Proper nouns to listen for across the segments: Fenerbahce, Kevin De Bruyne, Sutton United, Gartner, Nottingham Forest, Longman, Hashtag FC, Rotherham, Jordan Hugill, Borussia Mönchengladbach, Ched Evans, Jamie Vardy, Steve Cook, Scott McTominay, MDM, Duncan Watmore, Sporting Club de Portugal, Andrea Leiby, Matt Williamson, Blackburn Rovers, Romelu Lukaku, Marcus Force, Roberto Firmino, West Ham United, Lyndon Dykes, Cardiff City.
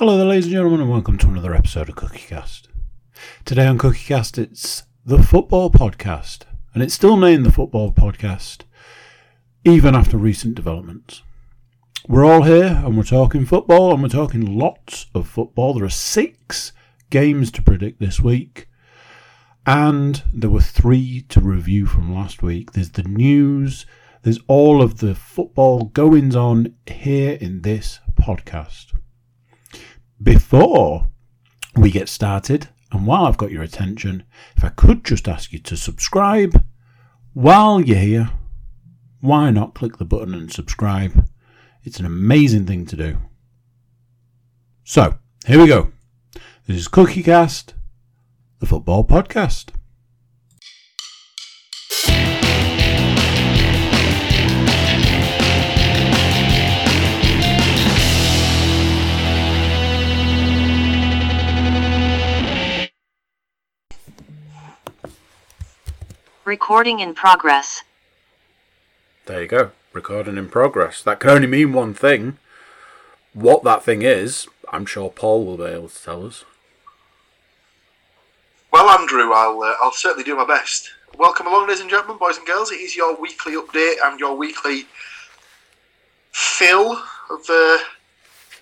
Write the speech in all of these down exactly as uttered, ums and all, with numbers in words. Hello there, ladies and gentlemen, and welcome to another episode of Cookie Cast. Today on Cookie Cast, it's the Football Podcast, and it's still named the Football Podcast, even after recent developments. We're all here, and we're talking football, and we're talking lots of football. There are six games to predict this week, and there were three to review from last week. There's the news, there's all of the football goings-on here in this podcast. Before we get started, and while I've got your attention, if I could just ask you to subscribe. While you're here, why not click the button and subscribe? It's an amazing thing to do. So, here we go. This is Cookie Cast, the Football Podcast. Recording in progress. There you go. Recording in progress. That can only mean one thing. What that thing is, I'm sure Paul will be able to tell us. Well, Andrew, I'll uh, I'll certainly do my best. Welcome along, ladies and gentlemen, boys and girls. It is your weekly update and your weekly fill of uh,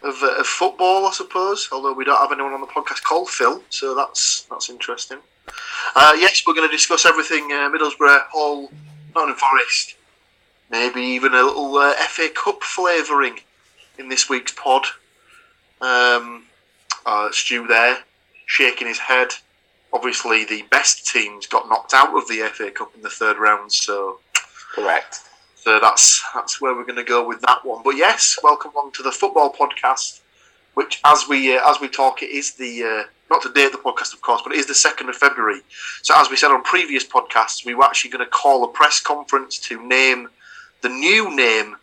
of, uh, of football, I suppose. Although we don't have anyone on the podcast called Phil, so that's that's interesting. Uh, yes, we're going to discuss everything uh, Middlesbrough, Hull, Nottingham Forest, maybe even a little uh, F A Cup flavouring in this week's pod. Um, uh, Stu there, shaking his head. Obviously, the best teams got knocked out of the F A Cup in the third round, so correct. So that's that's where we're going to go with that one. But yes, welcome on to the Football Podcast, which, as we uh, as we talk, it is the uh, not the date of the podcast, of course, but it is the second of February. So as we said on previous podcasts, we were actually going to call a press conference to name the new name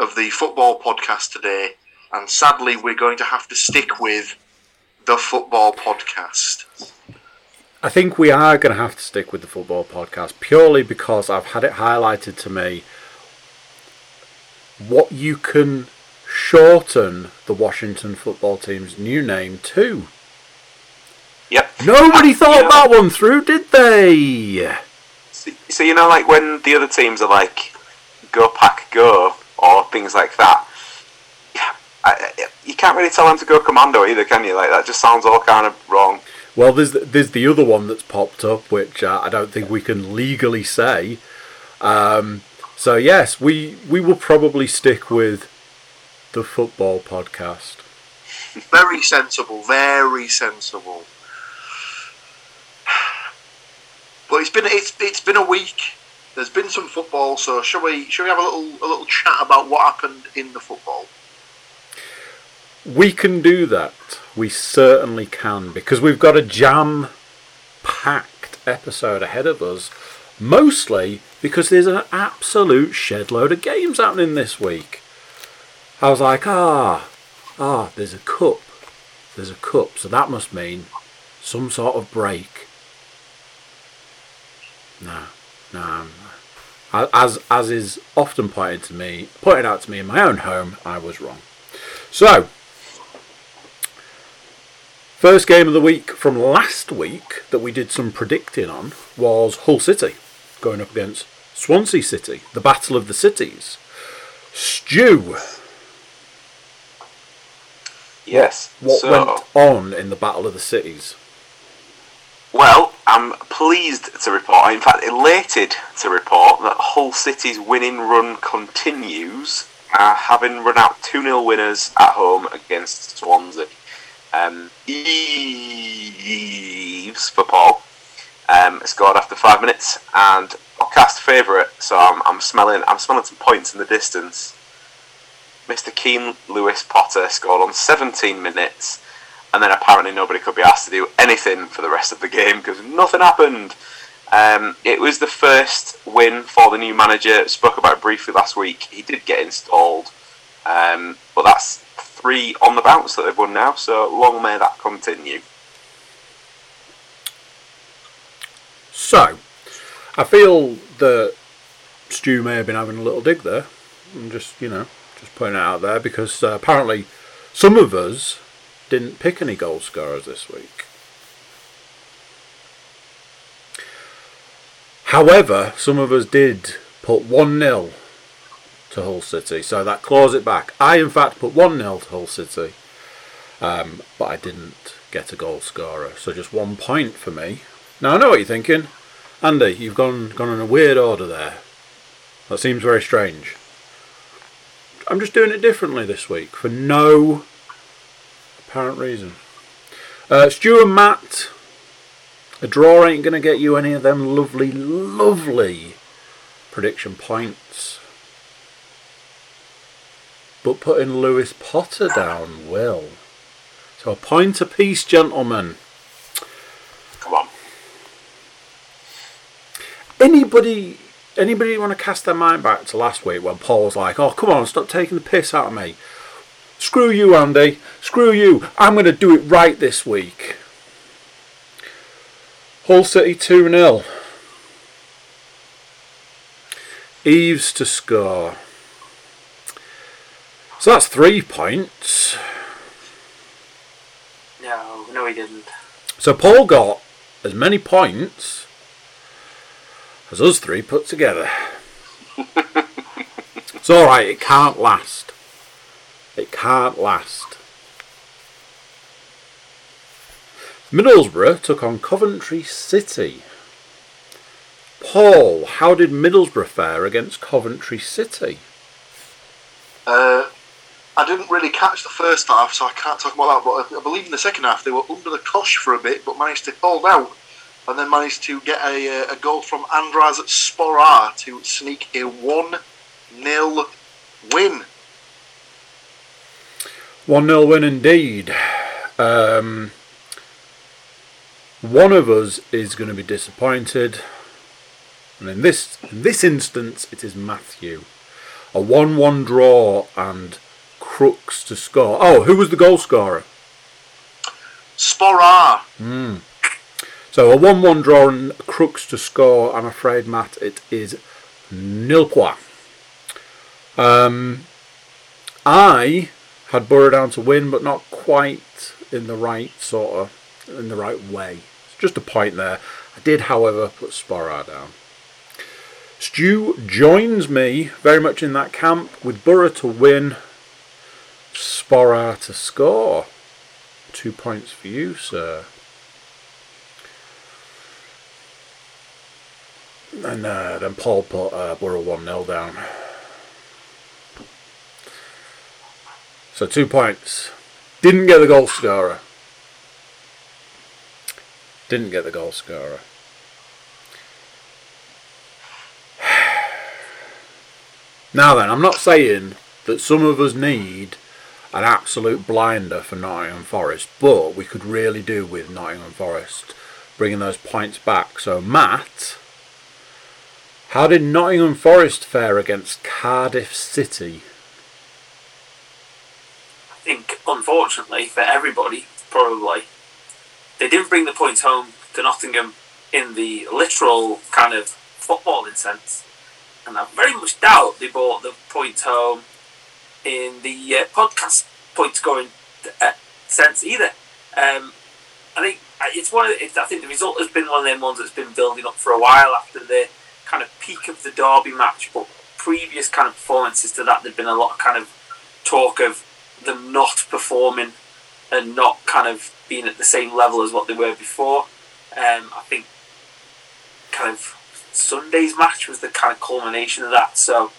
of the Football Podcast today. And sadly, we're going to have to stick with the Football Podcast. I think we are going to have to stick with the Football Podcast, purely because I've had it highlighted to me what you can shorten the Washington Football Team's new name to. Yep. Nobody thought yeah. that one through, did they? So, so, you know, like when the other teams are like, go pack, go, or things like that, I, I, you can't really tell them to go commando either, can you? Like, that just sounds all kind of wrong. Well, there's the, there's the other one that's popped up, which uh, I don't think we can legally say. Um, so, yes, we, we will probably stick with the Football Podcast. Very sensible, very sensible. But it's been it's it's been a week. There's been some football, so shall we shall we have a little a little chat about what happened in the football? We can do that. We certainly can, because we've got a jam-packed episode ahead of us. Mostly because there's an absolute shed load of games happening this week. I was like, ah, ah, there's a cup, there's a cup, so that must mean some sort of break. No, no. As as is often pointed to me, pointed out to me in my own home, I was wrong. So, first game of the week from last week that we did some predicting on was Hull City going up against Swansea City, the Battle of the Cities. Stu. Yes. What so, went on in the Battle of the Cities? Well, I'm pleased to report, in fact elated to report, that Hull City's winning run continues, uh, having run out two nil winners at home against Swansea. Um, Eves for Paul um, scored after five minutes, and podcast favourite, so I'm, I'm smelling I'm smelling some points in the distance. Mister Keen Lewis Potter scored on seventeen minutes, and then apparently nobody could be asked to do anything for the rest of the game because nothing happened. Um, it was the first win for the new manager. Spoke about it briefly last week. He did get installed, um, but that's three on the bounce that they've won now, so long may that continue. So, I feel that Stu may have been having a little dig there. I'm just, you know... Just putting it out there because uh, apparently some of us didn't pick any goal scorers this week. However, some of us did put one nil to Hull City, so that claws it back. I, in fact, put one nil to Hull City, um, but I didn't get a goal scorer, so just one point for me. Now, I know what you're thinking. Andy, you've gone, gone in a weird order there. That seems very strange. I'm just doing it differently this week for no apparent reason. Uh, Stu and Matt, a draw ain't going to get you any of them lovely, lovely prediction points. But putting Lewis Potter down will. So a point apiece, gentlemen. Come on. Anybody... Anybody want to cast their mind back to last week when Paul was like, oh, come on, stop taking the piss out of me. Screw you, Andy. Screw you. I'm going to do it right this week. Hull City two nil. Eves to score. So that's three points. No, no he didn't. So Paul got as many points as us three put together. It's alright, it can't last. It can't last. Middlesbrough took on Coventry City. Paul, how did Middlesbrough fare against Coventry City? Uh, I didn't really catch the first half, so I can't talk about that, but I believe in the second half they were under the cosh for a bit, but managed to hold out. And then managed to get a, a goal from Andraž Šporar to sneak a one nil win. one nil win indeed. Um, one of us is going to be disappointed. And in this, in this instance, it is Matthew. A one one draw and Crooks to score. Oh, who was the goal scorer? Šporar. Hmm. So a one one draw and Crooks to score. I'm afraid, Matt, it is nil point. Um, I had Borough down to win, but not quite in the right sort of, in the right way. It's just a point there. I did, however, put Šporar down. Stu joins me very much in that camp with Borough to win, Šporar to score. Two points for you, sir. And uh, then Paul put uh, Borough one nil down. So two points. Didn't get the goal scorer. Didn't get the goal scorer. Now then, I'm not saying that some of us need an absolute blinder for Nottingham Forest, but we could really do with Nottingham Forest bringing those points back. So Matt... how did Nottingham Forest fare against Cardiff City? I think, unfortunately, for everybody, probably, they didn't bring the points home to Nottingham in the literal kind of footballing sense. And I very much doubt they brought the points home in the uh, podcast point-scoring uh, sense either. Um, I think it's one. Of the, I think the result has been one of them ones that's been building up for a while after the kind of peak of the Derby match, but previous kind of performances to that, there'd been a lot of kind of talk of them not performing and not kind of being at the same level as what they were before. Um, I think kind of Sunday's match was the kind of culmination of that. So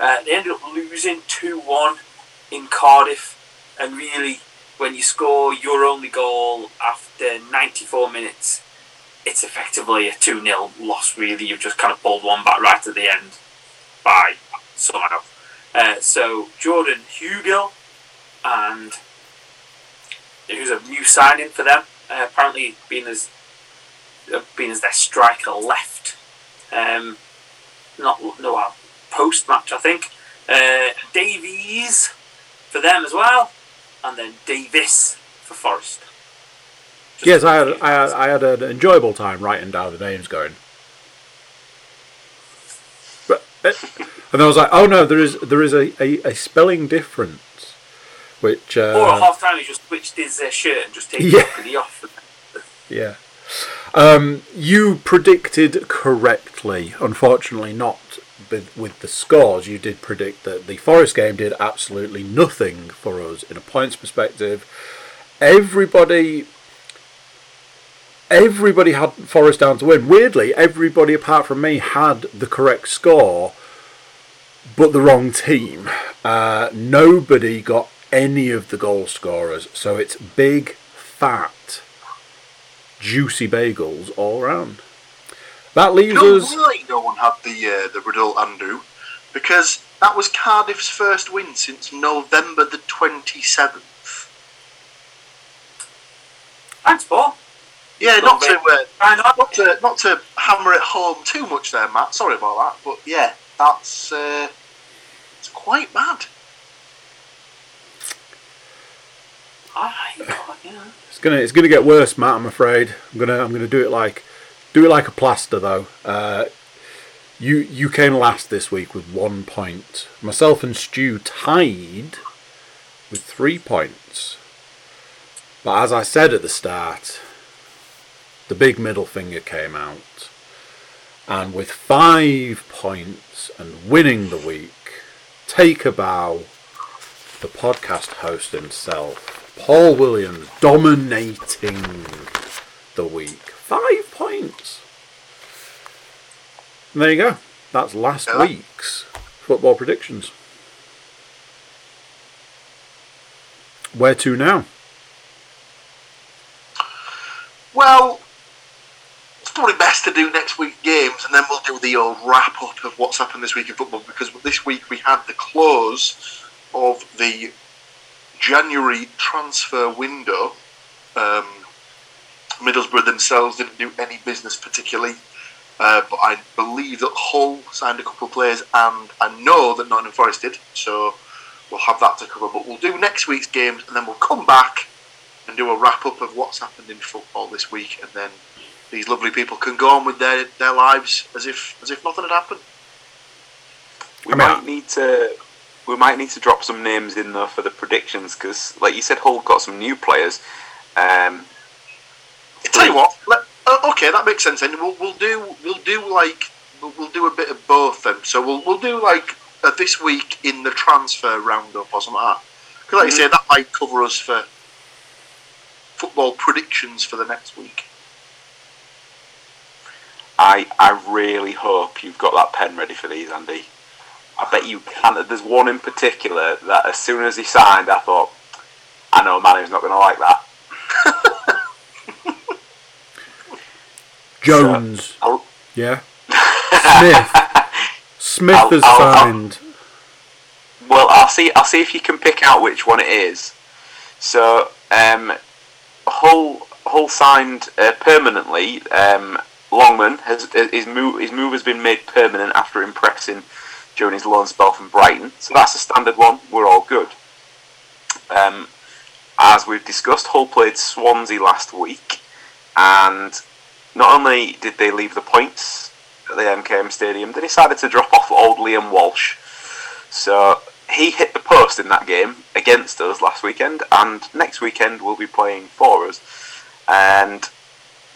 uh, they ended up losing two one in Cardiff, and really, when you score your only goal after ninety-four minutes, it's effectively a two nil loss, really. You've just kind of pulled one back right at the end by somehow. Uh, so, Jordan Hugill, and who's a new signing for them, uh, apparently being as uh, being as their striker left, um, not no post match, I think. Uh, Davies for them as well, and then Davis for Forest. Just yes, I had, I had I had an enjoyable time writing down the names going. But, and I was like, oh no, there is there is a, a, a spelling difference. Which uh, or at half time he just switched his uh, shirt and just taken yeah. it off. yeah. Um, you predicted correctly. Unfortunately, not with the scores. You did predict that the Forest game did absolutely nothing for us in a points perspective. Everybody, everybody had Forest down to win. Weirdly, everybody apart from me had the correct score, but the wrong team. Uh, nobody got any of the goal scorers. So it's big, fat, juicy bagels all round. That leaves you know, us. Really, no one had the uh, the Riddle undo, because that was Cardiff's first win since November the twenty seventh. Thanks, Paul. Yeah, not to, uh, not to not to hammer it home too much there, Matt. Sorry about that, but yeah, that's uh, it's quite bad. I yeah. It's gonna it's gonna get worse, Matt. I'm afraid. I'm gonna I'm gonna do it like. Do it like a plaster, though. Uh, you you came last this week with one point. Myself and Stu tied with three points. But as I said at the start, the big middle finger came out. And with five points and winning the week, take a bow, the podcast host himself, Paul Williams, dominating the week. Five points. And there you go. That's last yeah. week's football predictions. Where to now? Well, it's probably best to do next week's games, and then we'll do the old wrap-up of what's happened this week in football, because this week we had the close of the January transfer window. Um... Middlesbrough themselves didn't do any business particularly, uh, but I believe that Hull signed a couple of players, and I know that Nottingham Forest did, so we'll have that to cover. But we'll do next week's games, and then we'll come back and do a wrap-up of what's happened in football this week, and then these lovely people can go on with their, their lives as if as if nothing had happened. We I mean, might need to we might need to drop some names in though for the predictions, because like you said, Hull got some new players. Um, Tell you what, let, uh, okay, that makes sense. Then we'll we'll do we'll do like we'll, we'll do a bit of both. Then so we'll we'll do like uh, this week in the transfer roundup or something like that. Because like mm-hmm. you say, that might cover us for football predictions for the next week. I I really hope you've got that pen ready for these, Andy. I bet you can. There's one in particular that as soon as he signed, I thought, I know Manny's not going to like that. Jones, so, yeah. Smith, Smith I'll, has I'll, signed. I'll, well, I'll see. I'll see if you can pick out which one it is. So, um, Hull, Hull signed uh, permanently. Um, Longman has his move. His move has been made permanent after impressing during his loan spell from Brighton. So that's a standard one. We're all good. Um, as we've discussed, Hull played Swansea last week, and. Not only did they leave the points at the M K M Stadium, they decided to drop off old Liam Walsh. So he hit the post in that game against us last weekend, and next weekend will be playing for us. And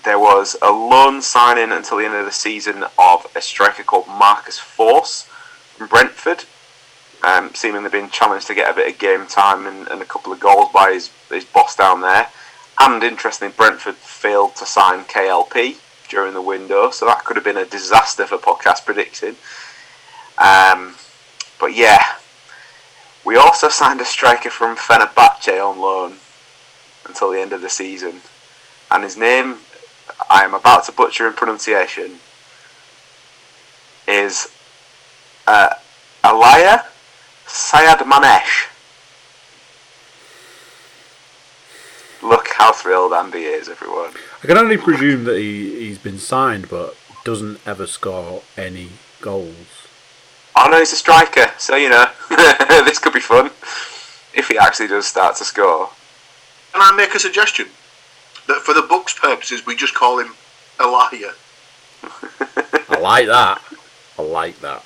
there was a loan signing until the end of the season of a striker called Marcus Force from Brentford, um, seemingly being challenged to get a bit of game time and, and a couple of goals by his, his boss down there. And interestingly, Brentford failed to sign K L P during the window, so that could have been a disaster for podcast predicting. Um, but yeah, we also signed a striker from Fenerbahce on loan until the end of the season. And his name, I am about to butcher in pronunciation, is uh, Aliar Syed Manesh. Look how thrilled Andy is, everyone. I can only presume that he, he's been signed, but doesn't ever score any goals. Oh no, he's a striker, so you know, this could be fun if he actually does start to score. Can I make a suggestion? That for the book's purposes, we just call him Eliah. I like that. I like that.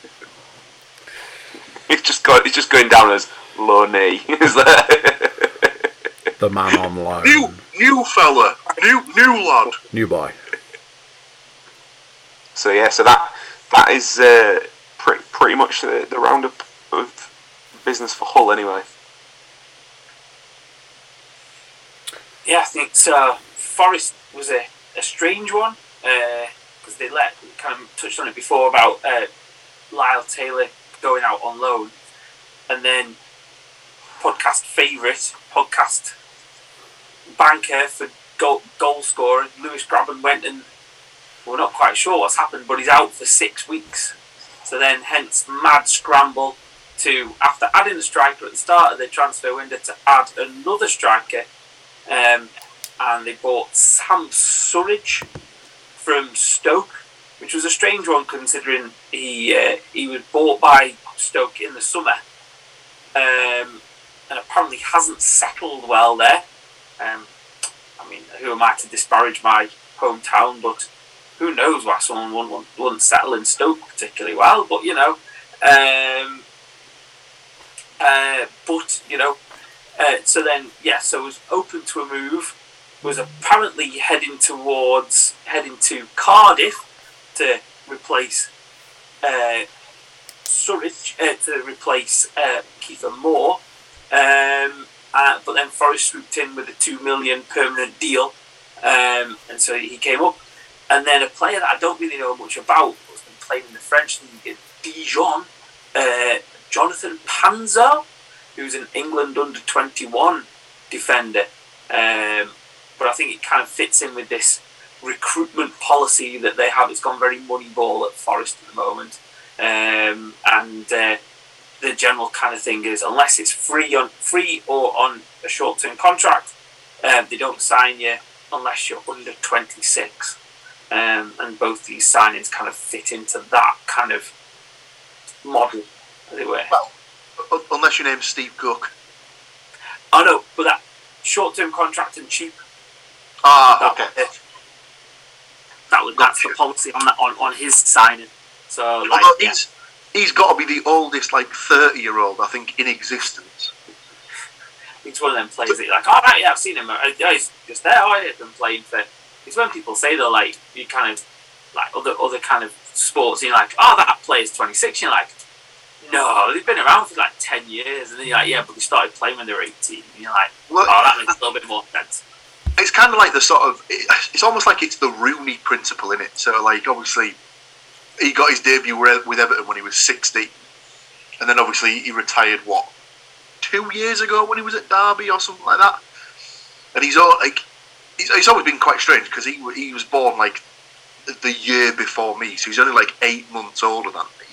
He's just, got, he's just going down as low knee. Is that... the man on loan. New, new fella, new, new lad, new boy. So yeah, so that that is uh, pretty pretty much the, the roundup of business for Hull, anyway. Yeah, I think uh, Forest was a, a strange one because uh, they let kind of touched on it before about uh, Lyle Taylor going out on loan, and then podcast favourite, podcast banker for goal, goal scorer Lewis Grabban went and we're not quite sure what's happened, but he's out for six weeks. So then, hence, mad scramble to, after adding a striker at the start of the transfer window, to add another striker. Um, and they bought Sam Surridge from Stoke, which was a strange one considering he uh, he was bought by Stoke in the summer. Um, and apparently hasn't settled well there. Um, I mean, who am I to disparage my hometown, but who knows why someone wouldn't, wouldn't settle in Stoke particularly well, but you know. Um, uh, but, you know, uh, so then, yeah, so it was open to a move, was apparently heading towards, heading to Cardiff to replace uh, Surridge, uh, to replace uh, Kiefer Moore, um, uh, but then Forrest swooped in with a two million pounds permanent deal, um, and so he came up. And then a player that I don't really know much about, who's been playing in the French League, Dijon, uh, Jonathan Panzer, who's an England under twenty-one defender. Um, but I think it kind of fits in with this recruitment policy that they have. It's gone very Moneyball at Forest at the moment. Um, and uh, the general kind of thing is, unless it's free on free or on a short-term contract, uh, they don't sign you unless you're under twenty-six. Um, and both these signings kind of fit into that kind of model, as it were. Well, unless your name's Steve Cook. I know, but that short-term contract and cheap. Ah, that okay. Would, that would that's the policy on that, on, on his signing. So like, yeah. he's he's got to be the oldest, like thirty-year-old I think, in existence. He's one of them players that you're like, oh right, yeah, I've seen him. Oh, he's just there. Oh, I've been playing for. It's when people say they're like, you kind of, like other other kind of sports, and you're like, oh, that player's twenty-six. And you're like, no, they've been around for like ten years. And then you're like, yeah, but they started playing when they were eighteen. And you're like, oh, that makes a little bit more sense. It's kind of like the sort of, it's almost like it's the Rooney principle in it. So, like, obviously, he got his debut with Everton when he was sixty. And then, obviously, he retired, what, two years ago when he was at Derby or something like that? And he's all, like, it's always been quite strange because he he was born like the year before me, so he's only like eight months older than me.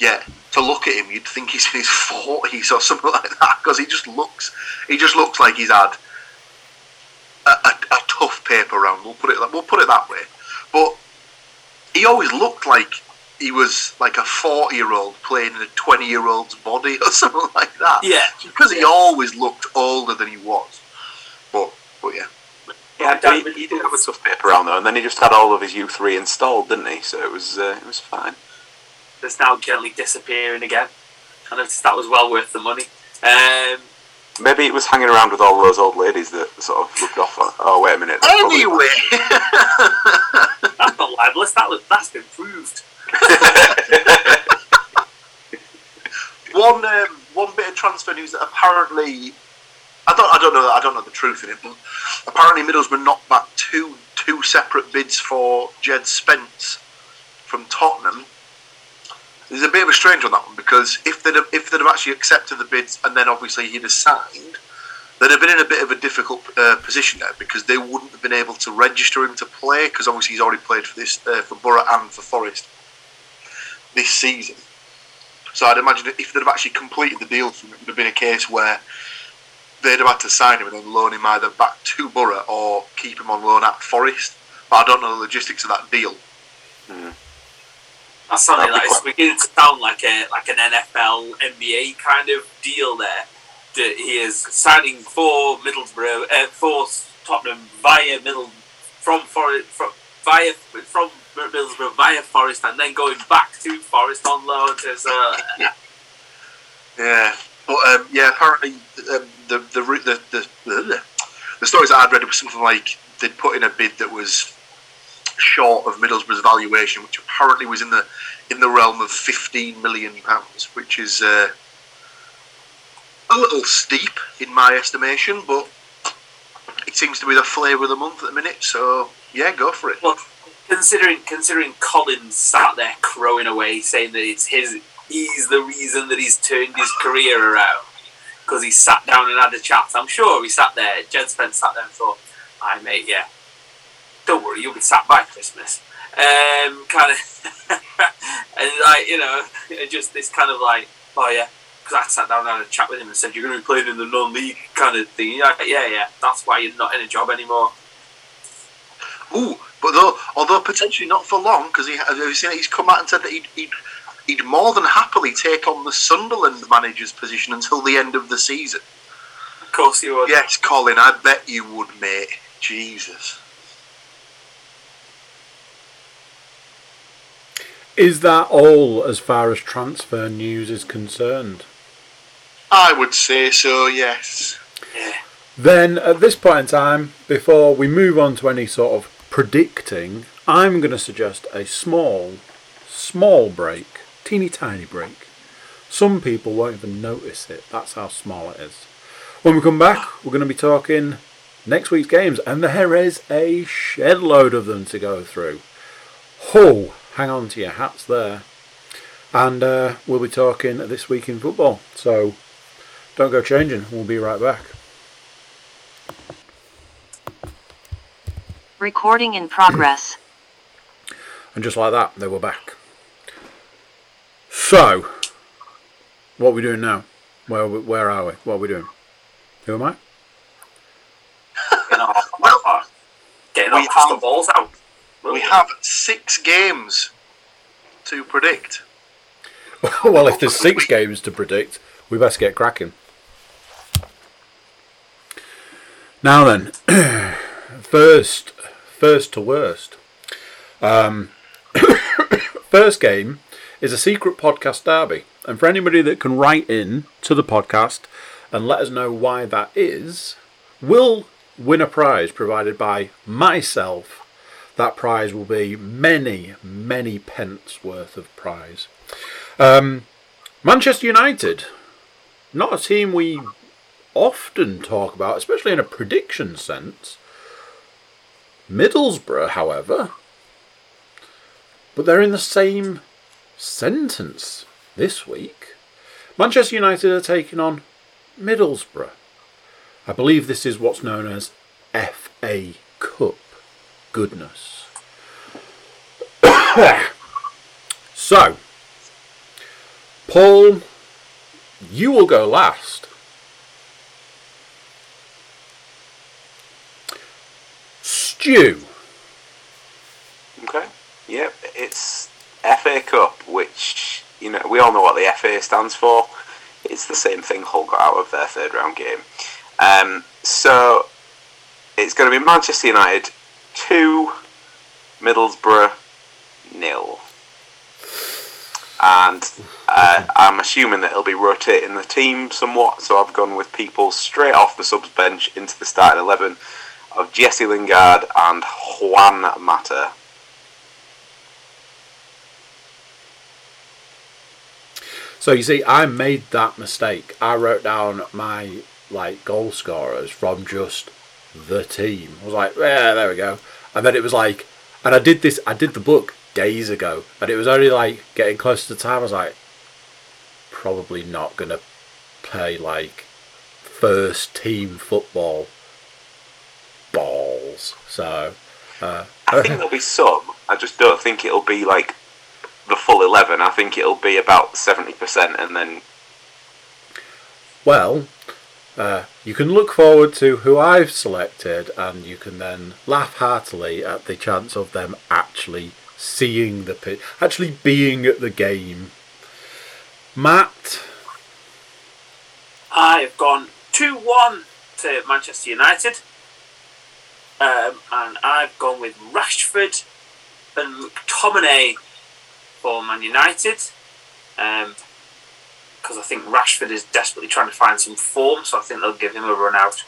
Yeah, to look at him, you'd think he's in his forties or something like that because he just looks he just looks like he's had a, a, a tough paper round. We'll put it we'll put it that way. But he always looked like he was like a forty-year-old playing in a twenty-year-old's body or something like that. Yeah, because he always looked older than he was. But but yeah. Yeah, he, he did have a tough paper round though, and then he just had all of his youth reinstalled, didn't he? So it was uh, it was fine. It's now gently disappearing again. I noticed that was well worth the money. Um, Maybe it was hanging around with all those old ladies that sort of looked off. On, oh wait a minute. That's anyway, probably... that's not libelous. That look, that's been proved. one um, one bit of transfer news that apparently. I don't. I don't know. I don't know the truth in it, but apparently Middlesbrough knocked back two two separate bids for Jed Spence from Tottenham. There's a bit of a strange on that one because if they'd have, if they'd have actually accepted the bids and then obviously he'd have signed, they'd have been in a bit of a difficult uh, position there because they wouldn't have been able to register him to play because obviously he's already played for this uh, for Borough and for Forest this season. So I'd imagine if they'd have actually completed the deal, it would have been a case where they'd have had to sign him and then loan him either back to Borough or keep him on loan at Forest. But I don't know the logistics of that deal. Mm. That sounded like it's beginning to sound like a like an N F L, N B A kind of deal there. That he is signing for Middlesbrough, uh, for Tottenham via Middle from Forest, from via from Middlesbrough via Forest, and then going back to Forest on loan. To, so, uh, yeah. But um, yeah, apparently um, the, the, the, the, the, the stories that I'd read was something like they'd put in a bid that was short of Middlesbrough's valuation, which apparently was in the in the realm of fifteen million pounds, which is uh, a little steep in my estimation, but it seems to be the flavour of the month at the minute, so yeah, go for it. Well, considering considering Colin sat there crowing away saying that it's his he's the reason that he's turned his career around because he sat down and had a chat. I'm sure he sat there, Jed Spence sat there and thought, aye mate, yeah, don't worry, you'll be sat by Christmas. Um, kind of, and like, you know, just this kind of like, oh yeah, because I sat down and had a chat with him and said, you're going to be playing in the non-league kind of thing. Like, yeah, yeah, that's why you're not in a job anymore. Ooh, but though, although potentially not for long, because he, have you seen it? He's come out and said that he'd, he'd, he'd more than happily take on the Sunderland manager's position until the end of the season. Of course you would. Yes, Colin, I bet you would, mate. Jesus. Is that all as far as transfer news is concerned? I would say so, yes. Yeah. Then, at this point in time, before we move on to any sort of predicting, I'm going to suggest a small, small break, teeny tiny break. Some people won't even notice it. That's how small it is. When we come back, we're going to be talking next week's games, and there is a shed load of them to go through. Oh, hang on to your hats there. And uh, we'll be talking This Week in Football. So don't go changing. We'll be right back. Recording in progress. And just like that, they were back. So, what are we doing now? Where, where are we? What are we doing? Who am I? Well, getting off half the balls out. We have six games to predict. Well, if there's six games to predict, we best get cracking. Now then, first, first to worst. Um, first game is a secret podcast derby. And for anybody that can write in to the podcast and let us know why that is, we'll win a prize provided by myself. That prize will be many, many pence worth of prize. Um, Manchester United, not a team we often talk about, especially in a prediction sense. Middlesbrough, however, but they're in the same sentence this week. Manchester United are taking on Middlesbrough. I believe this is what's known as F A Cup. Goodness. So, Paul, you will go last. Stu. Okay. Yep, it's F A Cup, which, you know, we all know what the F A stands for. It's the same thing Hull got out of their third round game. Um, so, it's going to be Manchester United two, Middlesbrough nil. And uh, I'm assuming that it'll be rotating the team somewhat, so I've gone with people straight off the subs bench into the starting eleven of Jesse Lingard and Juan Mata. So you see, I made that mistake. I wrote down my like goal scorers from just the team. I was like, yeah, there we go. And then it was like, and I did this, I did the book days ago, and it was only like getting close to the time. I was like, probably not going to play like first team football balls. So uh, I think there'll be some. I just don't think it'll be like the full eleven. I think it'll be about seventy percent and then. Well, Uh, you can look forward to who I've selected, and you can then laugh heartily at the chance of them actually seeing the pitch, actually being at the game. Matt? I have gone two one to Manchester United, um, and I've gone with Rashford and McTominay for Man United. Um, because I think Rashford is desperately trying to find some form, so I think they'll give him a run out.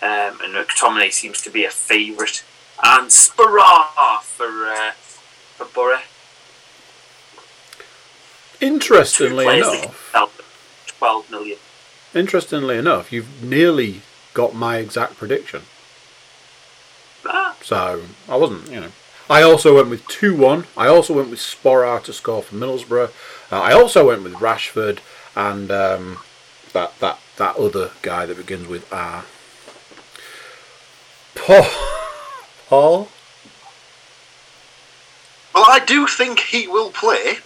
Um, and McTominay seems to be a favourite, and Spurrar for uh, for Borough. Interestingly enough, twelve million. Interestingly enough, you've nearly got my exact prediction. Ah. So I wasn't, you know. I also went with two one. I also went with Spurrar to score for Middlesbrough. Uh, I also went with Rashford and um, that that that other guy that begins with R. Paul. Paul. Well, I do think he will play.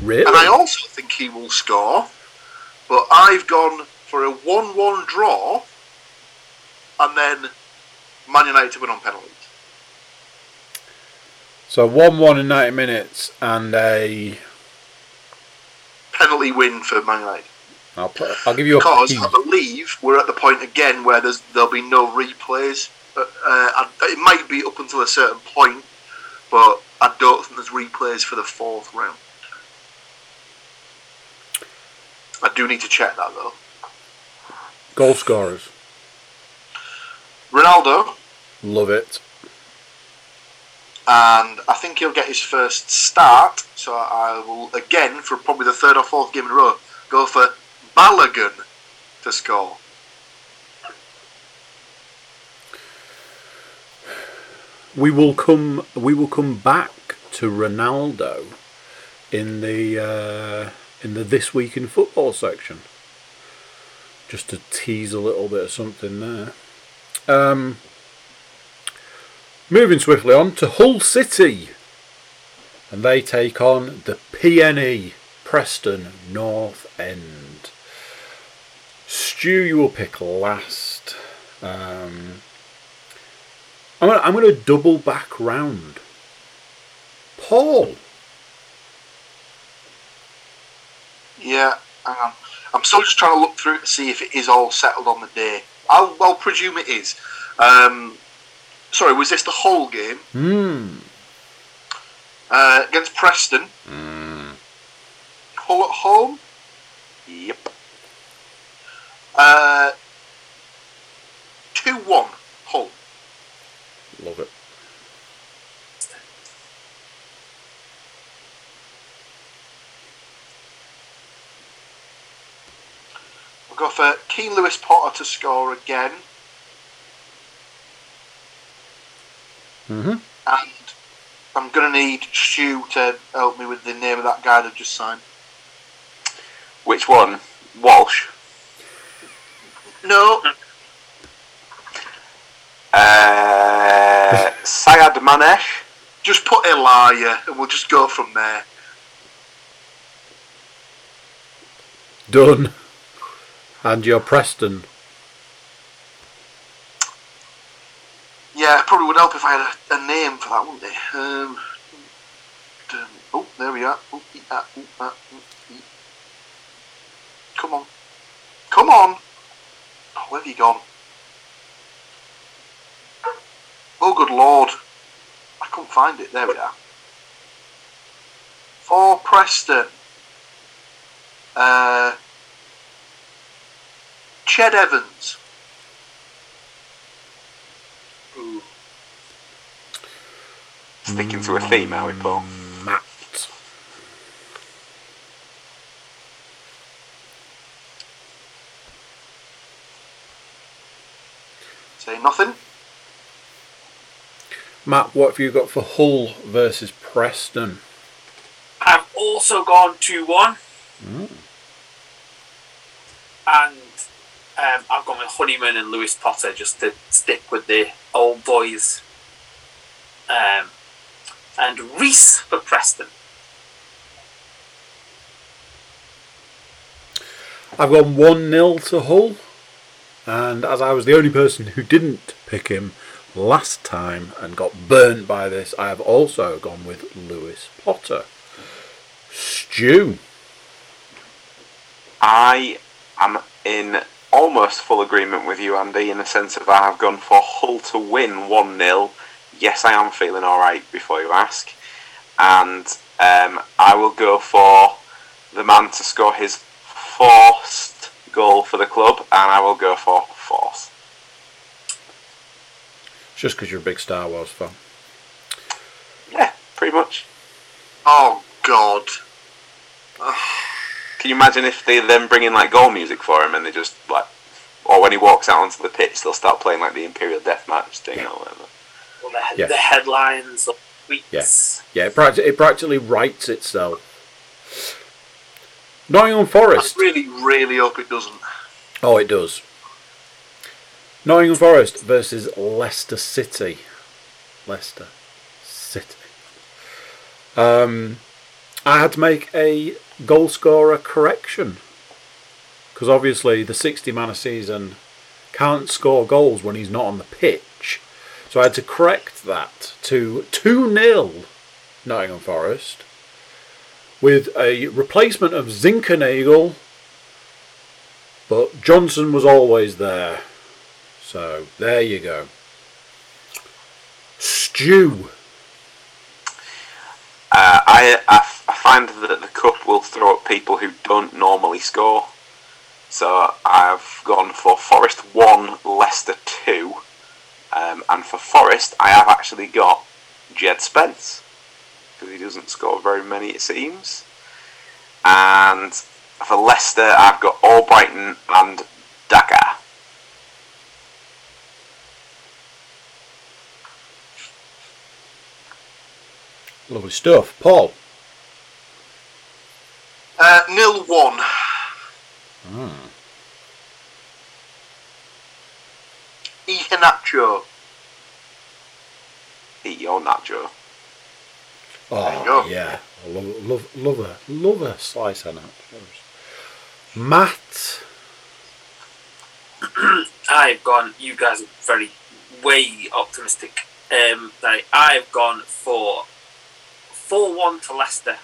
Really? And I also think he will score, but I've gone for a one one draw, and then Man United to win on penalties. So one one in ninety minutes and a penalty win for Man United. I'll, put, I'll give you a because key. I believe we're at the point again where there's, there'll be no replays. Uh, uh, it might be up until a certain point, but I don't think there's replays for the fourth round. I do need to check that though. Goal scorers. Ronaldo. Love it. And I think he'll get his first start, so I will, again, for probably the third or fourth game in a row, go for Balogun to score. We will come we will come back to Ronaldo in the uh, in the This Week in Football section. Just to tease a little bit of something there. Um, moving swiftly on to Hull City, and they take on the P N E, Preston North End. Stu, you will pick last. Um, I'm gonna, I'm gonna double back round. Paul. Yeah, hang on. I'm still just trying to look through to see if it is all settled on the day. I'll, I'll presume it is. Um, sorry, was this the whole game? Mm. Uh, against Preston. Mm. Hull at home? Yep. Uh, two one Hull. Love it. Go for Keane Lewis Potter to score again. Mm-hmm. And I'm going to need Stu to help me with the name of that guy they've just signed. Which one? Walsh? No. Uh, Syed Manesh? Just put Aliar and we'll just go from there. Done. And your Preston. Yeah, it probably would help if I had a, a name for that, wouldn't it? Um, um, oh, there we are. Oh, eat that, eat that, eat, eat. Come on. Come on. Oh, where have you gone? Oh, good Lord. I couldn't find it. There we are. For Preston. Uh... Ched Evans. Ooh. Sticking to a theme, are we, Paul? Matt. Say nothing. Matt, what have you got for Hull versus Preston? I've also gone two one. Mm. And Um, I've gone with Honeyman and Lewis Potter just to stick with the old boys. Um, and Reese for Preston. I've gone one nil to Hull. And as I was the only person who didn't pick him last time and got burnt by this, I have also gone with Lewis Potter. Stu. I am in almost full agreement with you, Andy, in the sense that I have gone for Hull to win one nil. Yes, I am feeling alright before you ask. And um, I will go for the man to score his first goal for the club, and I will go for Force. Just because you're a big Star Wars fan. Yeah, pretty much. Oh, God. Can you imagine if they then bring in like goal music for him and they just like, or when he walks out onto the pitch, they'll start playing like the Imperial Deathmatch thing yeah. or whatever. Well, the, he- yeah. the headlines. Yes, yeah, yeah it, practi- it practically writes itself. Nottingham Forest. I really, really hope it doesn't. Oh, it does. Nottingham Forest versus Leicester City. Leicester City. Um, I had to make a goal scorer correction because obviously the sixty-man a season can't score goals when he's not on the pitch. So I had to correct that to two nil Nottingham Forest with a replacement of Zinchenko, but Johnson was always there. So there you go. Stew. Uh, I, I, I find that the cup will throw at people who don't normally score. So I've gone for Forest one, Leicester two. Um, and for Forest, I have actually got Jed Spence, because he doesn't score very many, it seems. And for Leicester, I've got Albrighton and Dakar. Lovely stuff. Paul? Uh, nil one. Hmm. Eat your nacho. Eat your nacho. Oh, you go. Yeah. I love, love, love, a, love a slice of nachos. Matt? I've gone, you guys are very, way optimistic. Um, like, I've gone for four one to Leicester.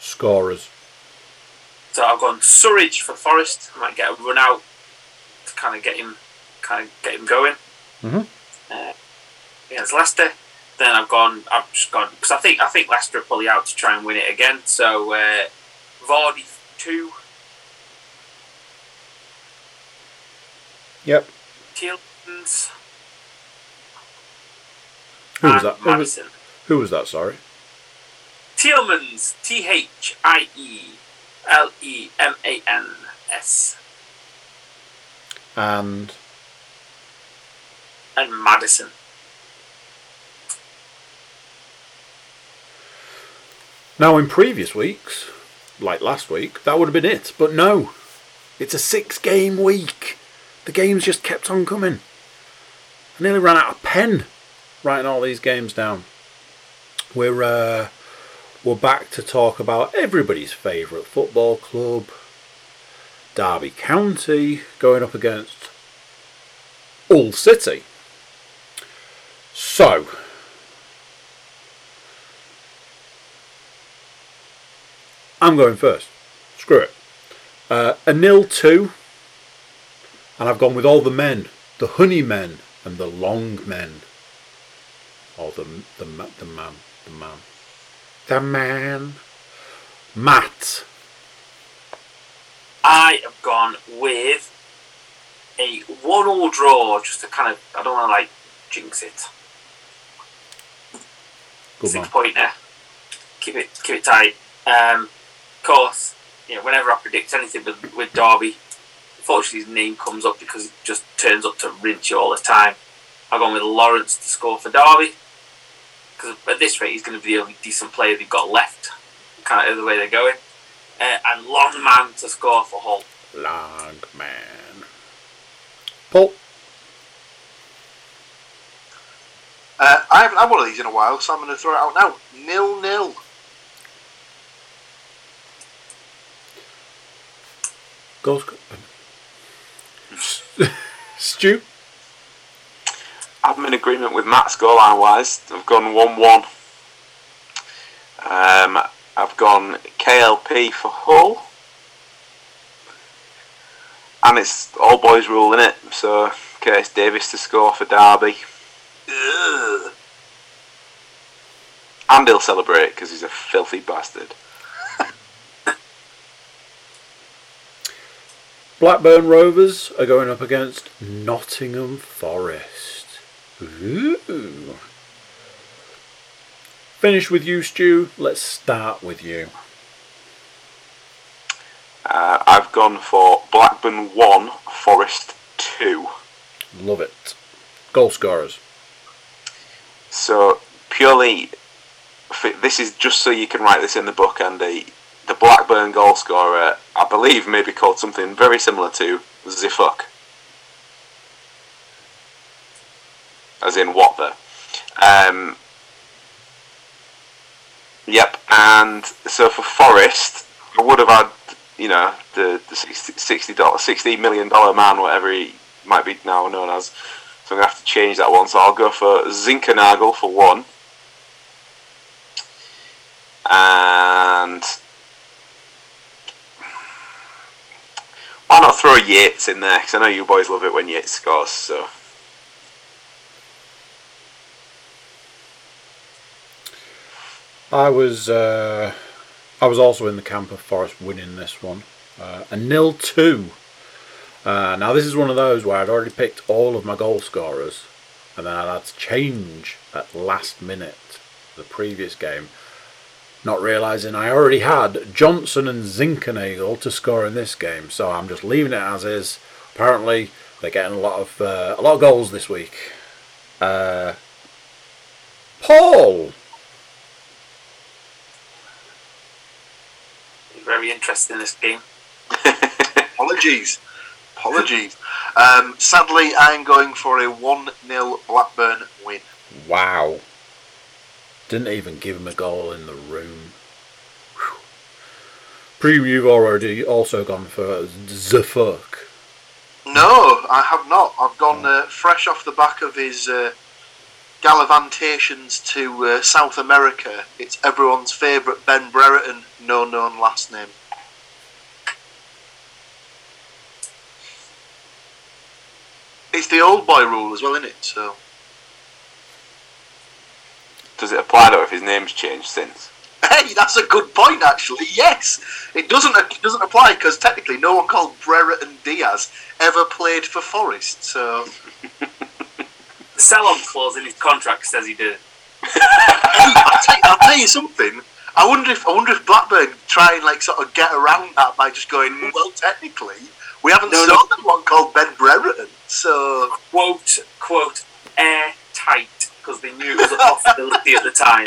Scorers. So I've gone Surridge for Forest. I might get a run out to kind of get him, kind of get him going. Mm-hmm. Uh, against Leicester, then I've gone. I've just gone because I think I think Leicester are probably out to try and win it again. So uh, Vardy two. Yep. Tilton's. Who was that? Who was, who was that? Sorry. Thielmans, T H I E L E M A N S. And? And Maddison. Now, in previous weeks, like last week, that would have been it. But no, it's a six-game week. The games just kept on coming. I nearly ran out of pen writing all these games down. We're... Uh, We're back to talk about everybody's favourite football club, Derby County, going up against Hull City. So, I'm going first. Screw it. Uh, a nil two, and I've gone with all the men, the honey men and the long men. Or the, the, the man, the man. The man. Matt. I have gone with a one-all draw, just to kind of, I don't want to like jinx it. Good Six man. Pointer. Keep it keep it tight. Um, of course, you know, whenever I predict anything with, with Derby, unfortunately his name comes up because it just turns up to rinse you all the time. I've gone with Lawrence to score for Derby. Because at this rate, he's going to be the only decent player they've got left, kind of the way they're going. Uh, and Longman to score for Hull. Longman. Paul? Uh, I haven't had one of these in a while, so I'm going to throw it out now. nil nil. Goals. Stu? I'm in agreement with Matt's goal line wise. I've gone one one. Um, I've gone K L P for Hull. And it's all boys rule, innit? So Curtis Davis to score for Derby. And he'll celebrate because he's a filthy bastard. Blackburn Rovers are going up against Nottingham Forest. Ooh. Finish with you, Stu. Let's start with you. Uh, I've gone for Blackburn one, Forest two. Love it. Goal scorers. So, purely, this is just so you can write this in the book, Andy. The Blackburn goal scorer, I believe, may be called something very similar to Zifuck. As in what the? Um, yep, and so for Forest, I would have had, you know, the, the sixty, sixty million dollars man, whatever he might be now known as. So I'm going to have to change that one. So I'll go for Zinchenko for one. And why not throw Yates in there? Because I know you boys love it when Yates scores. So I was, uh, I was also in the camp of Forest winning this one, uh, a nil two. Uh, now this is one of those where I'd already picked all of my goal scorers, and then I'd had to change at last minute the previous game. Not realising I already had Johnson and Zinchenko to score in this game, so I'm just leaving it as is. Apparently, they're getting a lot of uh, a lot of goals this week. Uh, Paul, very interesting this game. Apologies, apologies. Um, sadly, I'm going for a one nil Blackburn win. Wow. Didn't even give him a goal in the room. Whew. Prem, you've already also gone for the fuck. No, I have not. I've gone uh, fresh off the back of his uh, gallivantations to uh, South America. It's everyone's favourite Ben Brereton, no known last name. It's the old boy rule as well, isn't it? So. Does it apply though if his name's changed since? Hey, that's a good point actually, yes. It doesn't it doesn't apply because technically no one called Brereton Díaz ever played for Forest, so... The sell-on clause in his contract says he did. I'll, tell you, I'll tell you something, I wonder if I wonder if Blackburn try and like sort of get around that by just going, well technically, we haven't no, sold no. one called Ben Brereton, so... Quote, quote, airtight. Because they knew it was a possibility at the time.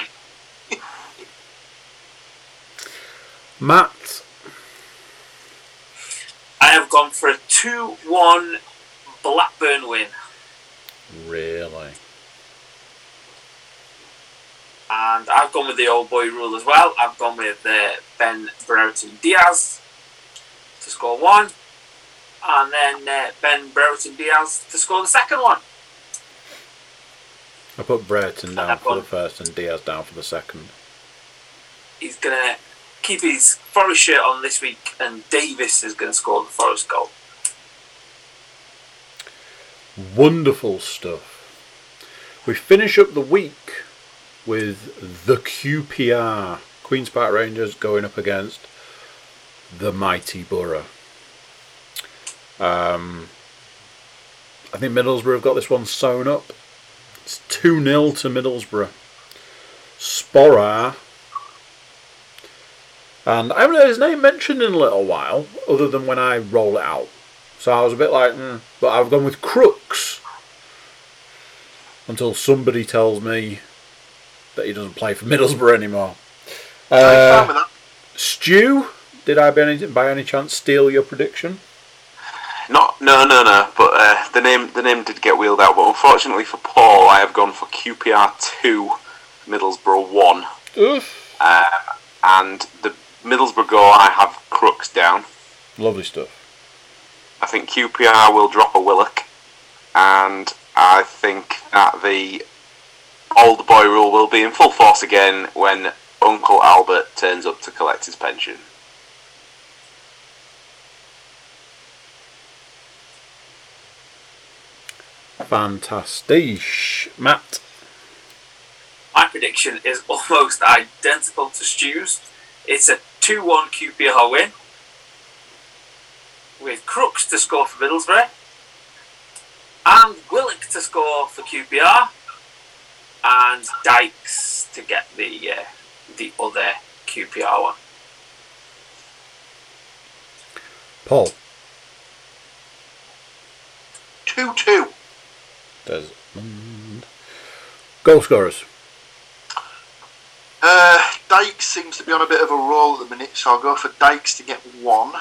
Matt? I have gone for a two one Blackburn win. Really? And I've gone with the old boy rule as well. I've gone with uh, Ben Brereton Díaz to score one. And then uh, Ben Brereton Díaz to score the second one. I put Brereton down for the first and Díaz down for the second. He's going to keep his Forest shirt on this week and Davis is going to score the Forest goal. Wonderful stuff. We finish up the week with the Q P R. Queen's Park Rangers going up against the mighty Borough. Um, I think Middlesbrough have got this one sewn up. It's two nil to Middlesbrough. Šporar. And I haven't heard his name mentioned in a little while, other than when I roll it out. So I was a bit like, mm. But I've gone with Crooks. Until somebody tells me that he doesn't play for Middlesbrough anymore. Uh, Stu, did I by any, by any chance steal your prediction? Not, no, no, no. But uh, the name, the name did get wheeled out. But unfortunately for Paul, I have gone for Q P R two, Middlesbrough one. Oof. Um, and the Middlesbrough goal, I have Crooks down. Lovely stuff. I think Q P R will drop a Willock, and I think that the old boy rule will be in full force again when Uncle Albert turns up to collect his pension. Fantastic. Matt? My prediction is almost identical to Stu's. It's a two one Q P R win, with Crooks to score for Middlesbrough, and Willock to score for Q P R, and Dykes to get the uh, the other Q P R one. Paul. two two. Desmond. Goal scorers. Uh, Dykes seems to be on a bit of a roll at the minute, so I'll go for Dykes to get one. I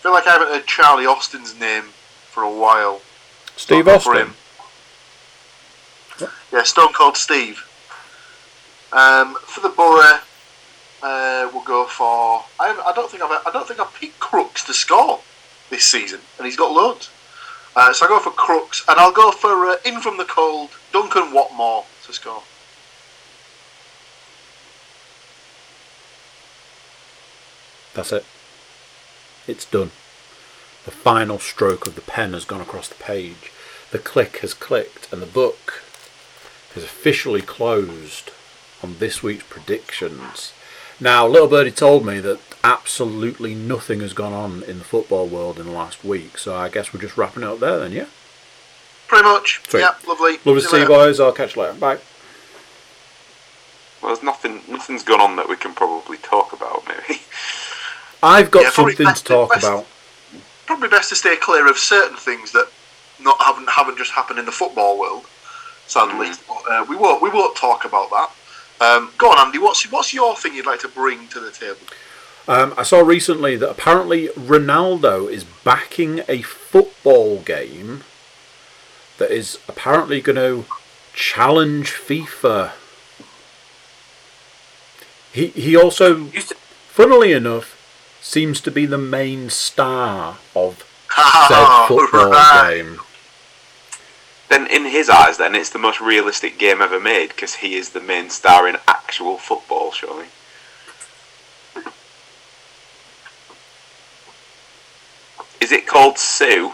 feel like I haven't heard Charlie Austin's name for a while. Steve Austin. Yeah, Stone Cold Steve. Um, for the Borough, uh, we'll go for. I, I don't think I've. I don't think I've picked Crooks to score this season, and he's got loads. Uh, so I go for Crooks, and I'll go for uh, in from the cold, Duncan Watmore to score. That's it. It's done. The final stroke of the pen has gone across the page. The click has clicked, and the book has officially closed on this week's predictions. Now, Little Birdie told me that absolutely nothing has gone on in the football world in the last week, so I guess we're just wrapping it up there then, yeah? Pretty much. Sweet. Yeah, lovely. Lovely to see you, boys. I'll catch you later. Bye. Well, there's nothing. Nothing's gone on that we can probably talk about, maybe. I've got yeah, something to talk best, about. Probably best to stay clear of certain things that not haven't haven't just happened in the football world, sadly. Mm. But, uh, we won't we won't talk about that. Um, go on, Andy. What's what's your thing you'd like to bring to the table? Um, I saw recently that apparently Ronaldo is backing a football game that is apparently going to challenge FIFA. He he also, funnily enough, seems to be the main star of said football right. game. Then, in his eyes, then it's the most realistic game ever made because he is the main star in actual football, surely. Is it called Sue?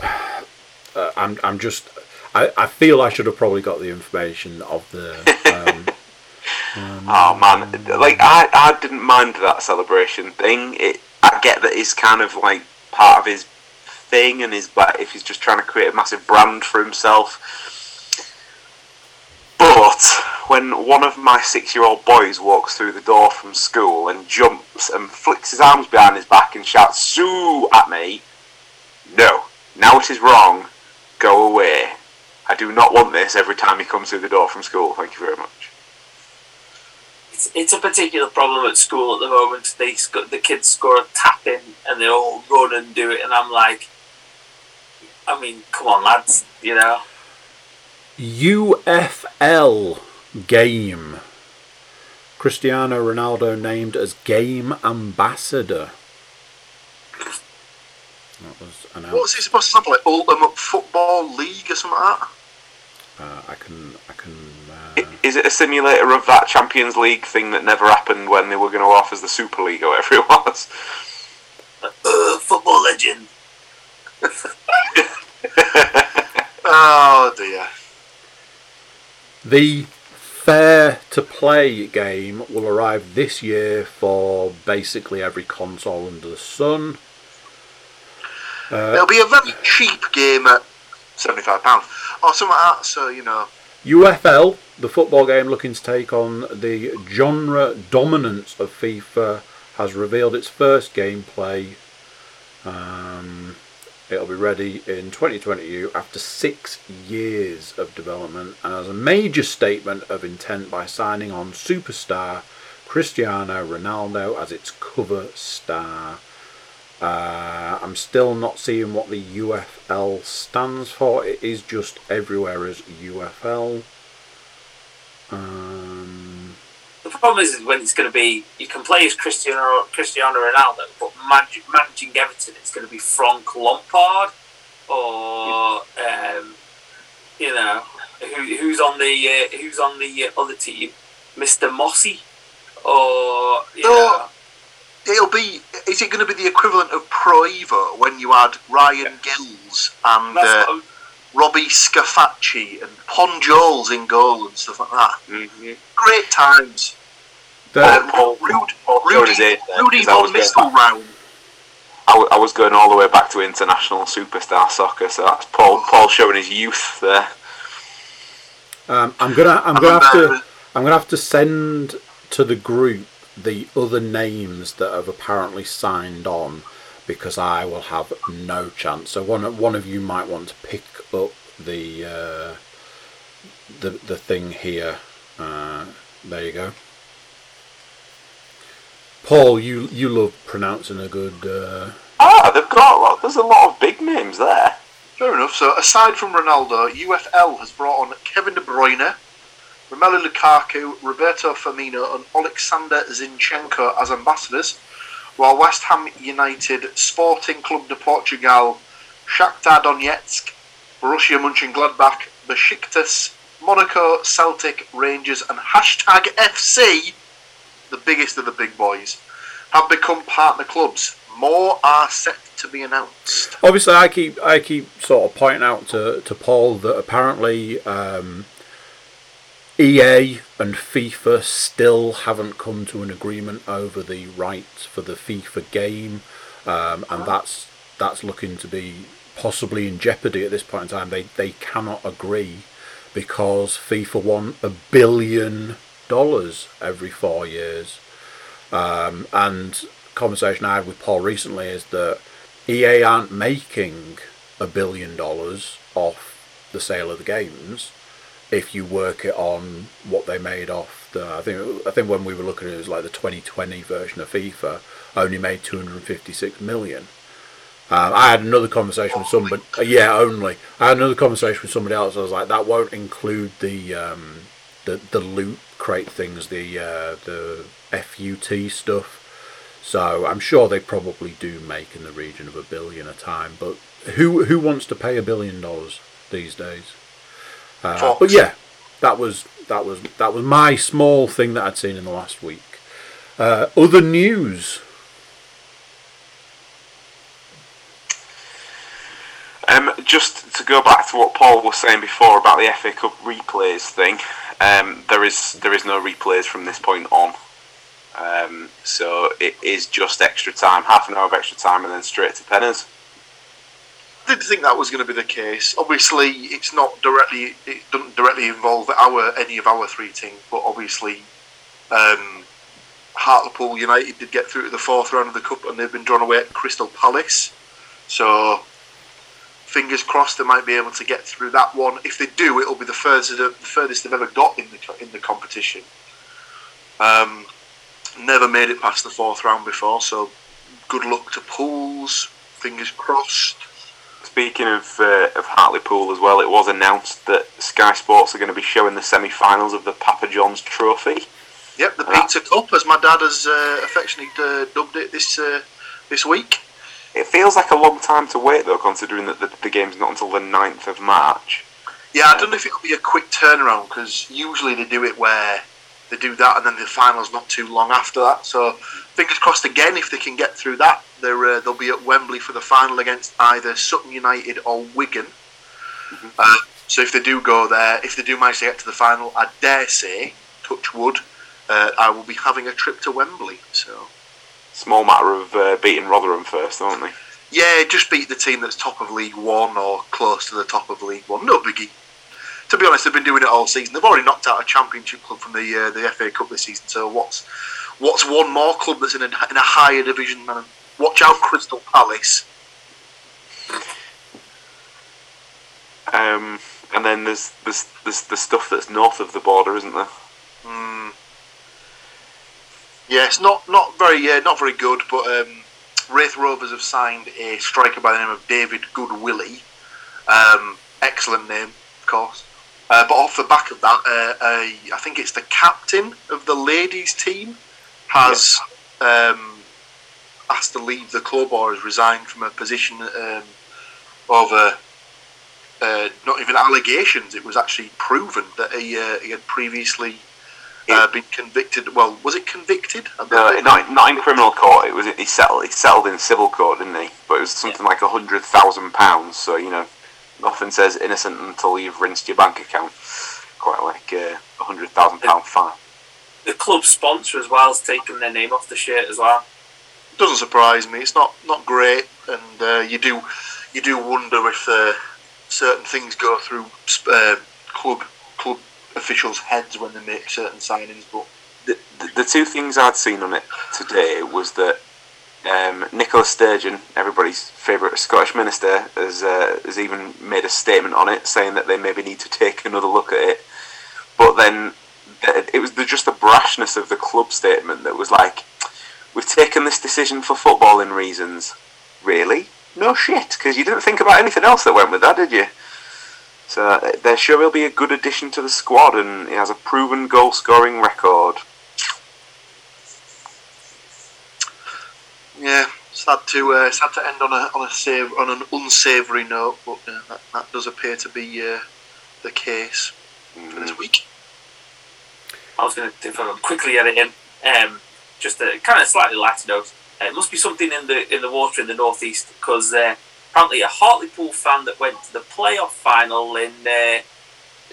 Uh, I'm. I'm just. I, I feel I should have probably got the information of the. Um, Um, oh man, like I, I didn't mind that celebration thing. It, I get that it's kind of like part of his thing, and his like if he's just trying to create a massive brand for himself. But when one of my six-year-old boys walks through the door from school and jumps and flicks his arms behind his back and shouts "Sue" at me, no, now it is wrong. Go away. I do not want this every time he comes through the door from school. Thank you very much. It's, it's a particular problem at school at the moment. They sc- the kids score a tap in and they all run and do it, and I'm like, I mean, come on, lads, you know. U F L game. Cristiano Ronaldo named as game ambassador. That was announced. What's he supposed to sound like? Ultimate Football League or something like that? Uh, I can, I can. Uh... Is it a simulator of that Champions League thing that never happened when they were going to offer as the Super League or whatever it was? Uh, football legend. Oh dear. The Fair to Play game will arrive this year for basically every console under the sun. Uh, It'll be a very cheap game at seventy-five pounds. Or something like that, so you know. U F L, the football game looking to take on the genre dominance of FIFA, has revealed its first gameplay. Um, it'll be ready in twenty twenty-two after six years of development, and as a major statement of intent by signing on superstar Cristiano Ronaldo as its cover star. Uh, I'm still not seeing what the U F L stands for. It is just everywhere as U F L. Um, the problem is, is when it's going to be, you can play as Cristiano Cristiano Ronaldo, but managing, managing Everton, it's going to be Frank Lampard, or um, you know, who, who's on the uh, who's on the uh, other team, Mister Mossy, or you know. it'll be. Is it going to be the equivalent of Proivo when you add Ryan yeah. Gills and uh, Robbie Scafacci and Ponjols in goal and stuff like that? Mm-hmm. Great times. Um, Paul, Rudy, Paul, Rudy, it, uh, Rudy Von Mistelrooy. I, w- I was going all the way back to international superstar soccer, so that's Paul. Paul showing his youth there. Um, I'm gonna, I'm gonna have to, I'm gonna have to send to the group the other names that have apparently signed on, because I will have no chance. So one, one of you might want to pick up the, uh, the, the thing here. Uh, there you go. Paul, you, you love pronouncing a good... Uh... Ah, they've got a lot. There's a lot of big names there. Fair enough. So, aside from Ronaldo, U F L has brought on Kevin De Bruyne, Romelu Lukaku, Roberto Firmino and Oleksandr Zinchenko as ambassadors, while West Ham United, Sporting Club de Portugal, Shakhtar Donetsk, Borussia Mönchengladbach, Besiktas, Monaco, Celtic, Rangers and hashtag F C... the biggest of the big boys, have become partner clubs. More are set to be announced. Obviously, I keep I keep sort of pointing out to, to Paul that apparently um, E A and FIFA still haven't come to an agreement over the rights for the FIFA game, um, and that's that's looking to be possibly in jeopardy at this point in time. They they cannot agree because FIFA won a billion dollars every four years, um, and conversation I had with Paul recently is that E A aren't making a billion dollars off the sale of the games if you work it on what they made off the. I think I think when we were looking at it, it was like the twenty twenty version of FIFA only made two hundred fifty-six million. Um, I had another conversation with somebody. Yeah, only I had another conversation with somebody else. I was like, that won't include the um, the the loot crate things, the uh, the F U T stuff. So I'm sure they probably do make in the region of a billion a time, but who who wants to pay a billion dollars these days? Uh, but yeah, that was that was that was my small thing that I'd seen in the last week. Uh, other news. Um, just to go back to what Paul was saying before about the F A Cup replays thing. Um, there is there is no replays from this point on, um, so it is just extra time, half an hour of extra time, and then straight to penners. I didn't think that was going to be the case. Obviously, it's not directly it doesn't directly involve our any of our three teams, but obviously, um, Hartlepool United did get through to the fourth round of the cup, and they've been drawn away at Crystal Palace. So, fingers crossed, they might be able to get through that one. If they do, it'll be the furthest, the furthest they've ever got in the in the competition. Um, never made it past the fourth round before, so good luck to Pools. Fingers crossed. Speaking of uh, of Hartlepool as well, it was announced that Sky Sports are going to be showing the semi-finals of the Papa John's Trophy. Yep, the Pizza Cup, as my dad has uh, affectionately uh, dubbed it this uh, this week. It feels like a long time to wait, though, considering that the, the game's not until the ninth of March. Yeah, I don't know if it'll be a quick turnaround, because usually they do it where they do that and then the final's not too long after that. So, fingers crossed again, if they can get through that, uh, they'll be at Wembley for the final against either Sutton United or Wigan. Mm-hmm. Uh, so if they do go there, if they do manage to get to the final, I dare say, touch wood, uh, I will be having a trip to Wembley, so... Small matter of uh, beating Rotherham first, aren't they? Yeah, just beat the team that's top of League One or close to the top of League One. No biggie. To be honest, they've been doing it all season. They've already knocked out a Championship club from the uh, the F A Cup this season. So what's what's one more club that's in a, in a higher division than them? Watch out, Crystal Palace. Um, and then there's there's there's the stuff that's north of the border, isn't there? Hmm. Yes, not not very uh, not very good, but um, Raith Rovers have signed a striker by the name of David Goodwillie. Um, excellent name, of course. Uh, but off the back of that, uh, uh, I think it's the captain of the ladies' team has yes. um, asked to leave the club or has resigned from a position um, of uh, uh, not even allegations. It was actually proven that he, uh, he had previously uh, been convicted. Well, was it convicted? No, not, not in criminal court. It was he settled. He settled in civil court, didn't he? But it was something yeah. like a hundred thousand pounds. So you know, nothing says innocent until you've rinsed your bank account. Quite like a uh, hundred thousand pound fine. The club sponsor as well has taken their name off the shirt as well. Doesn't surprise me. It's not not great, and uh, you do you do wonder if uh, certain things go through uh, club club officials' heads when they make certain signings. But the, the, the two things I'd seen on it today was that um, Nicola Sturgeon, everybody's favourite Scottish minister, has uh, has even made a statement on it saying that they maybe need to take another look at it. But then it was the, just the brashness of the club statement that was like, we've taken this decision for footballing reasons. Really? No shit, because you didn't think about anything else that went with that, did you? So they're sure he'll be a good addition to the squad, and he has a proven goal-scoring record. Yeah, sad to uh, sad to end on a on a save, on an unsavoury note, but uh, that, that does appear to be uh, the case mm. for this week. I was going to quickly edit in. Um, just a kind of slightly lighter note. It must be something in the in the water in the northeast, because uh, apparently a Hartlepool fan that went to the playoff final in uh,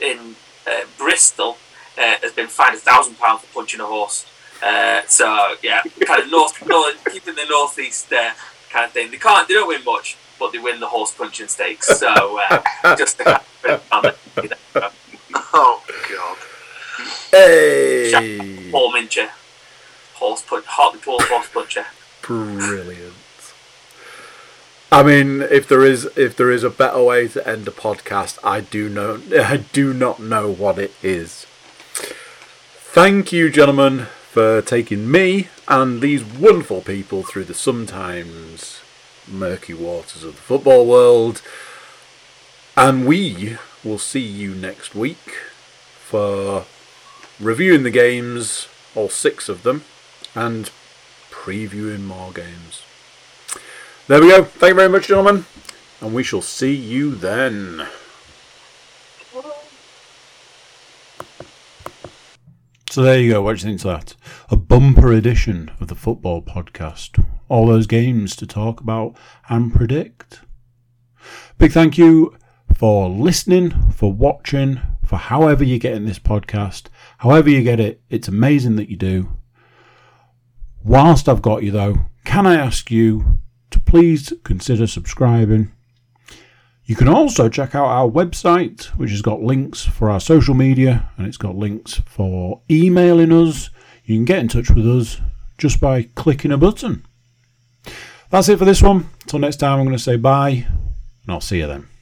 in uh, Bristol uh, has been fined a thousand pounds for punching a horse. Uh, so yeah, kind of north, north keeping the northeast uh, kind of thing. They can't, they don't win much, but they win the horse punching stakes. So uh, just a kind of bit of oh god, hey, Paul Mincher. Horse punch, Hartlepool horse puncher. Brilliant. I mean, if there is if there is a better way to end a podcast, I do know I do not know what it is. Thank you, gentlemen, for taking me and these wonderful people through the sometimes murky waters of the football world. And we will see you next week for reviewing the games, all six of them, and previewing more games. There we go. Thank you very much, gentlemen, and we shall see you then. So there you go. What do you think of that? A bumper edition of the football podcast. All those games to talk about and predict. Big thank you for listening, for watching, for however you get in this podcast. However you get it, it's amazing that you do. Whilst I've got you though, can I ask you to please consider subscribing? You can also check out our website, which has got links for our social media, and it's got links for emailing us. You can get in touch with us just by clicking a button. That's it for this one. Till next time, I'm going to say bye, and I'll see you then.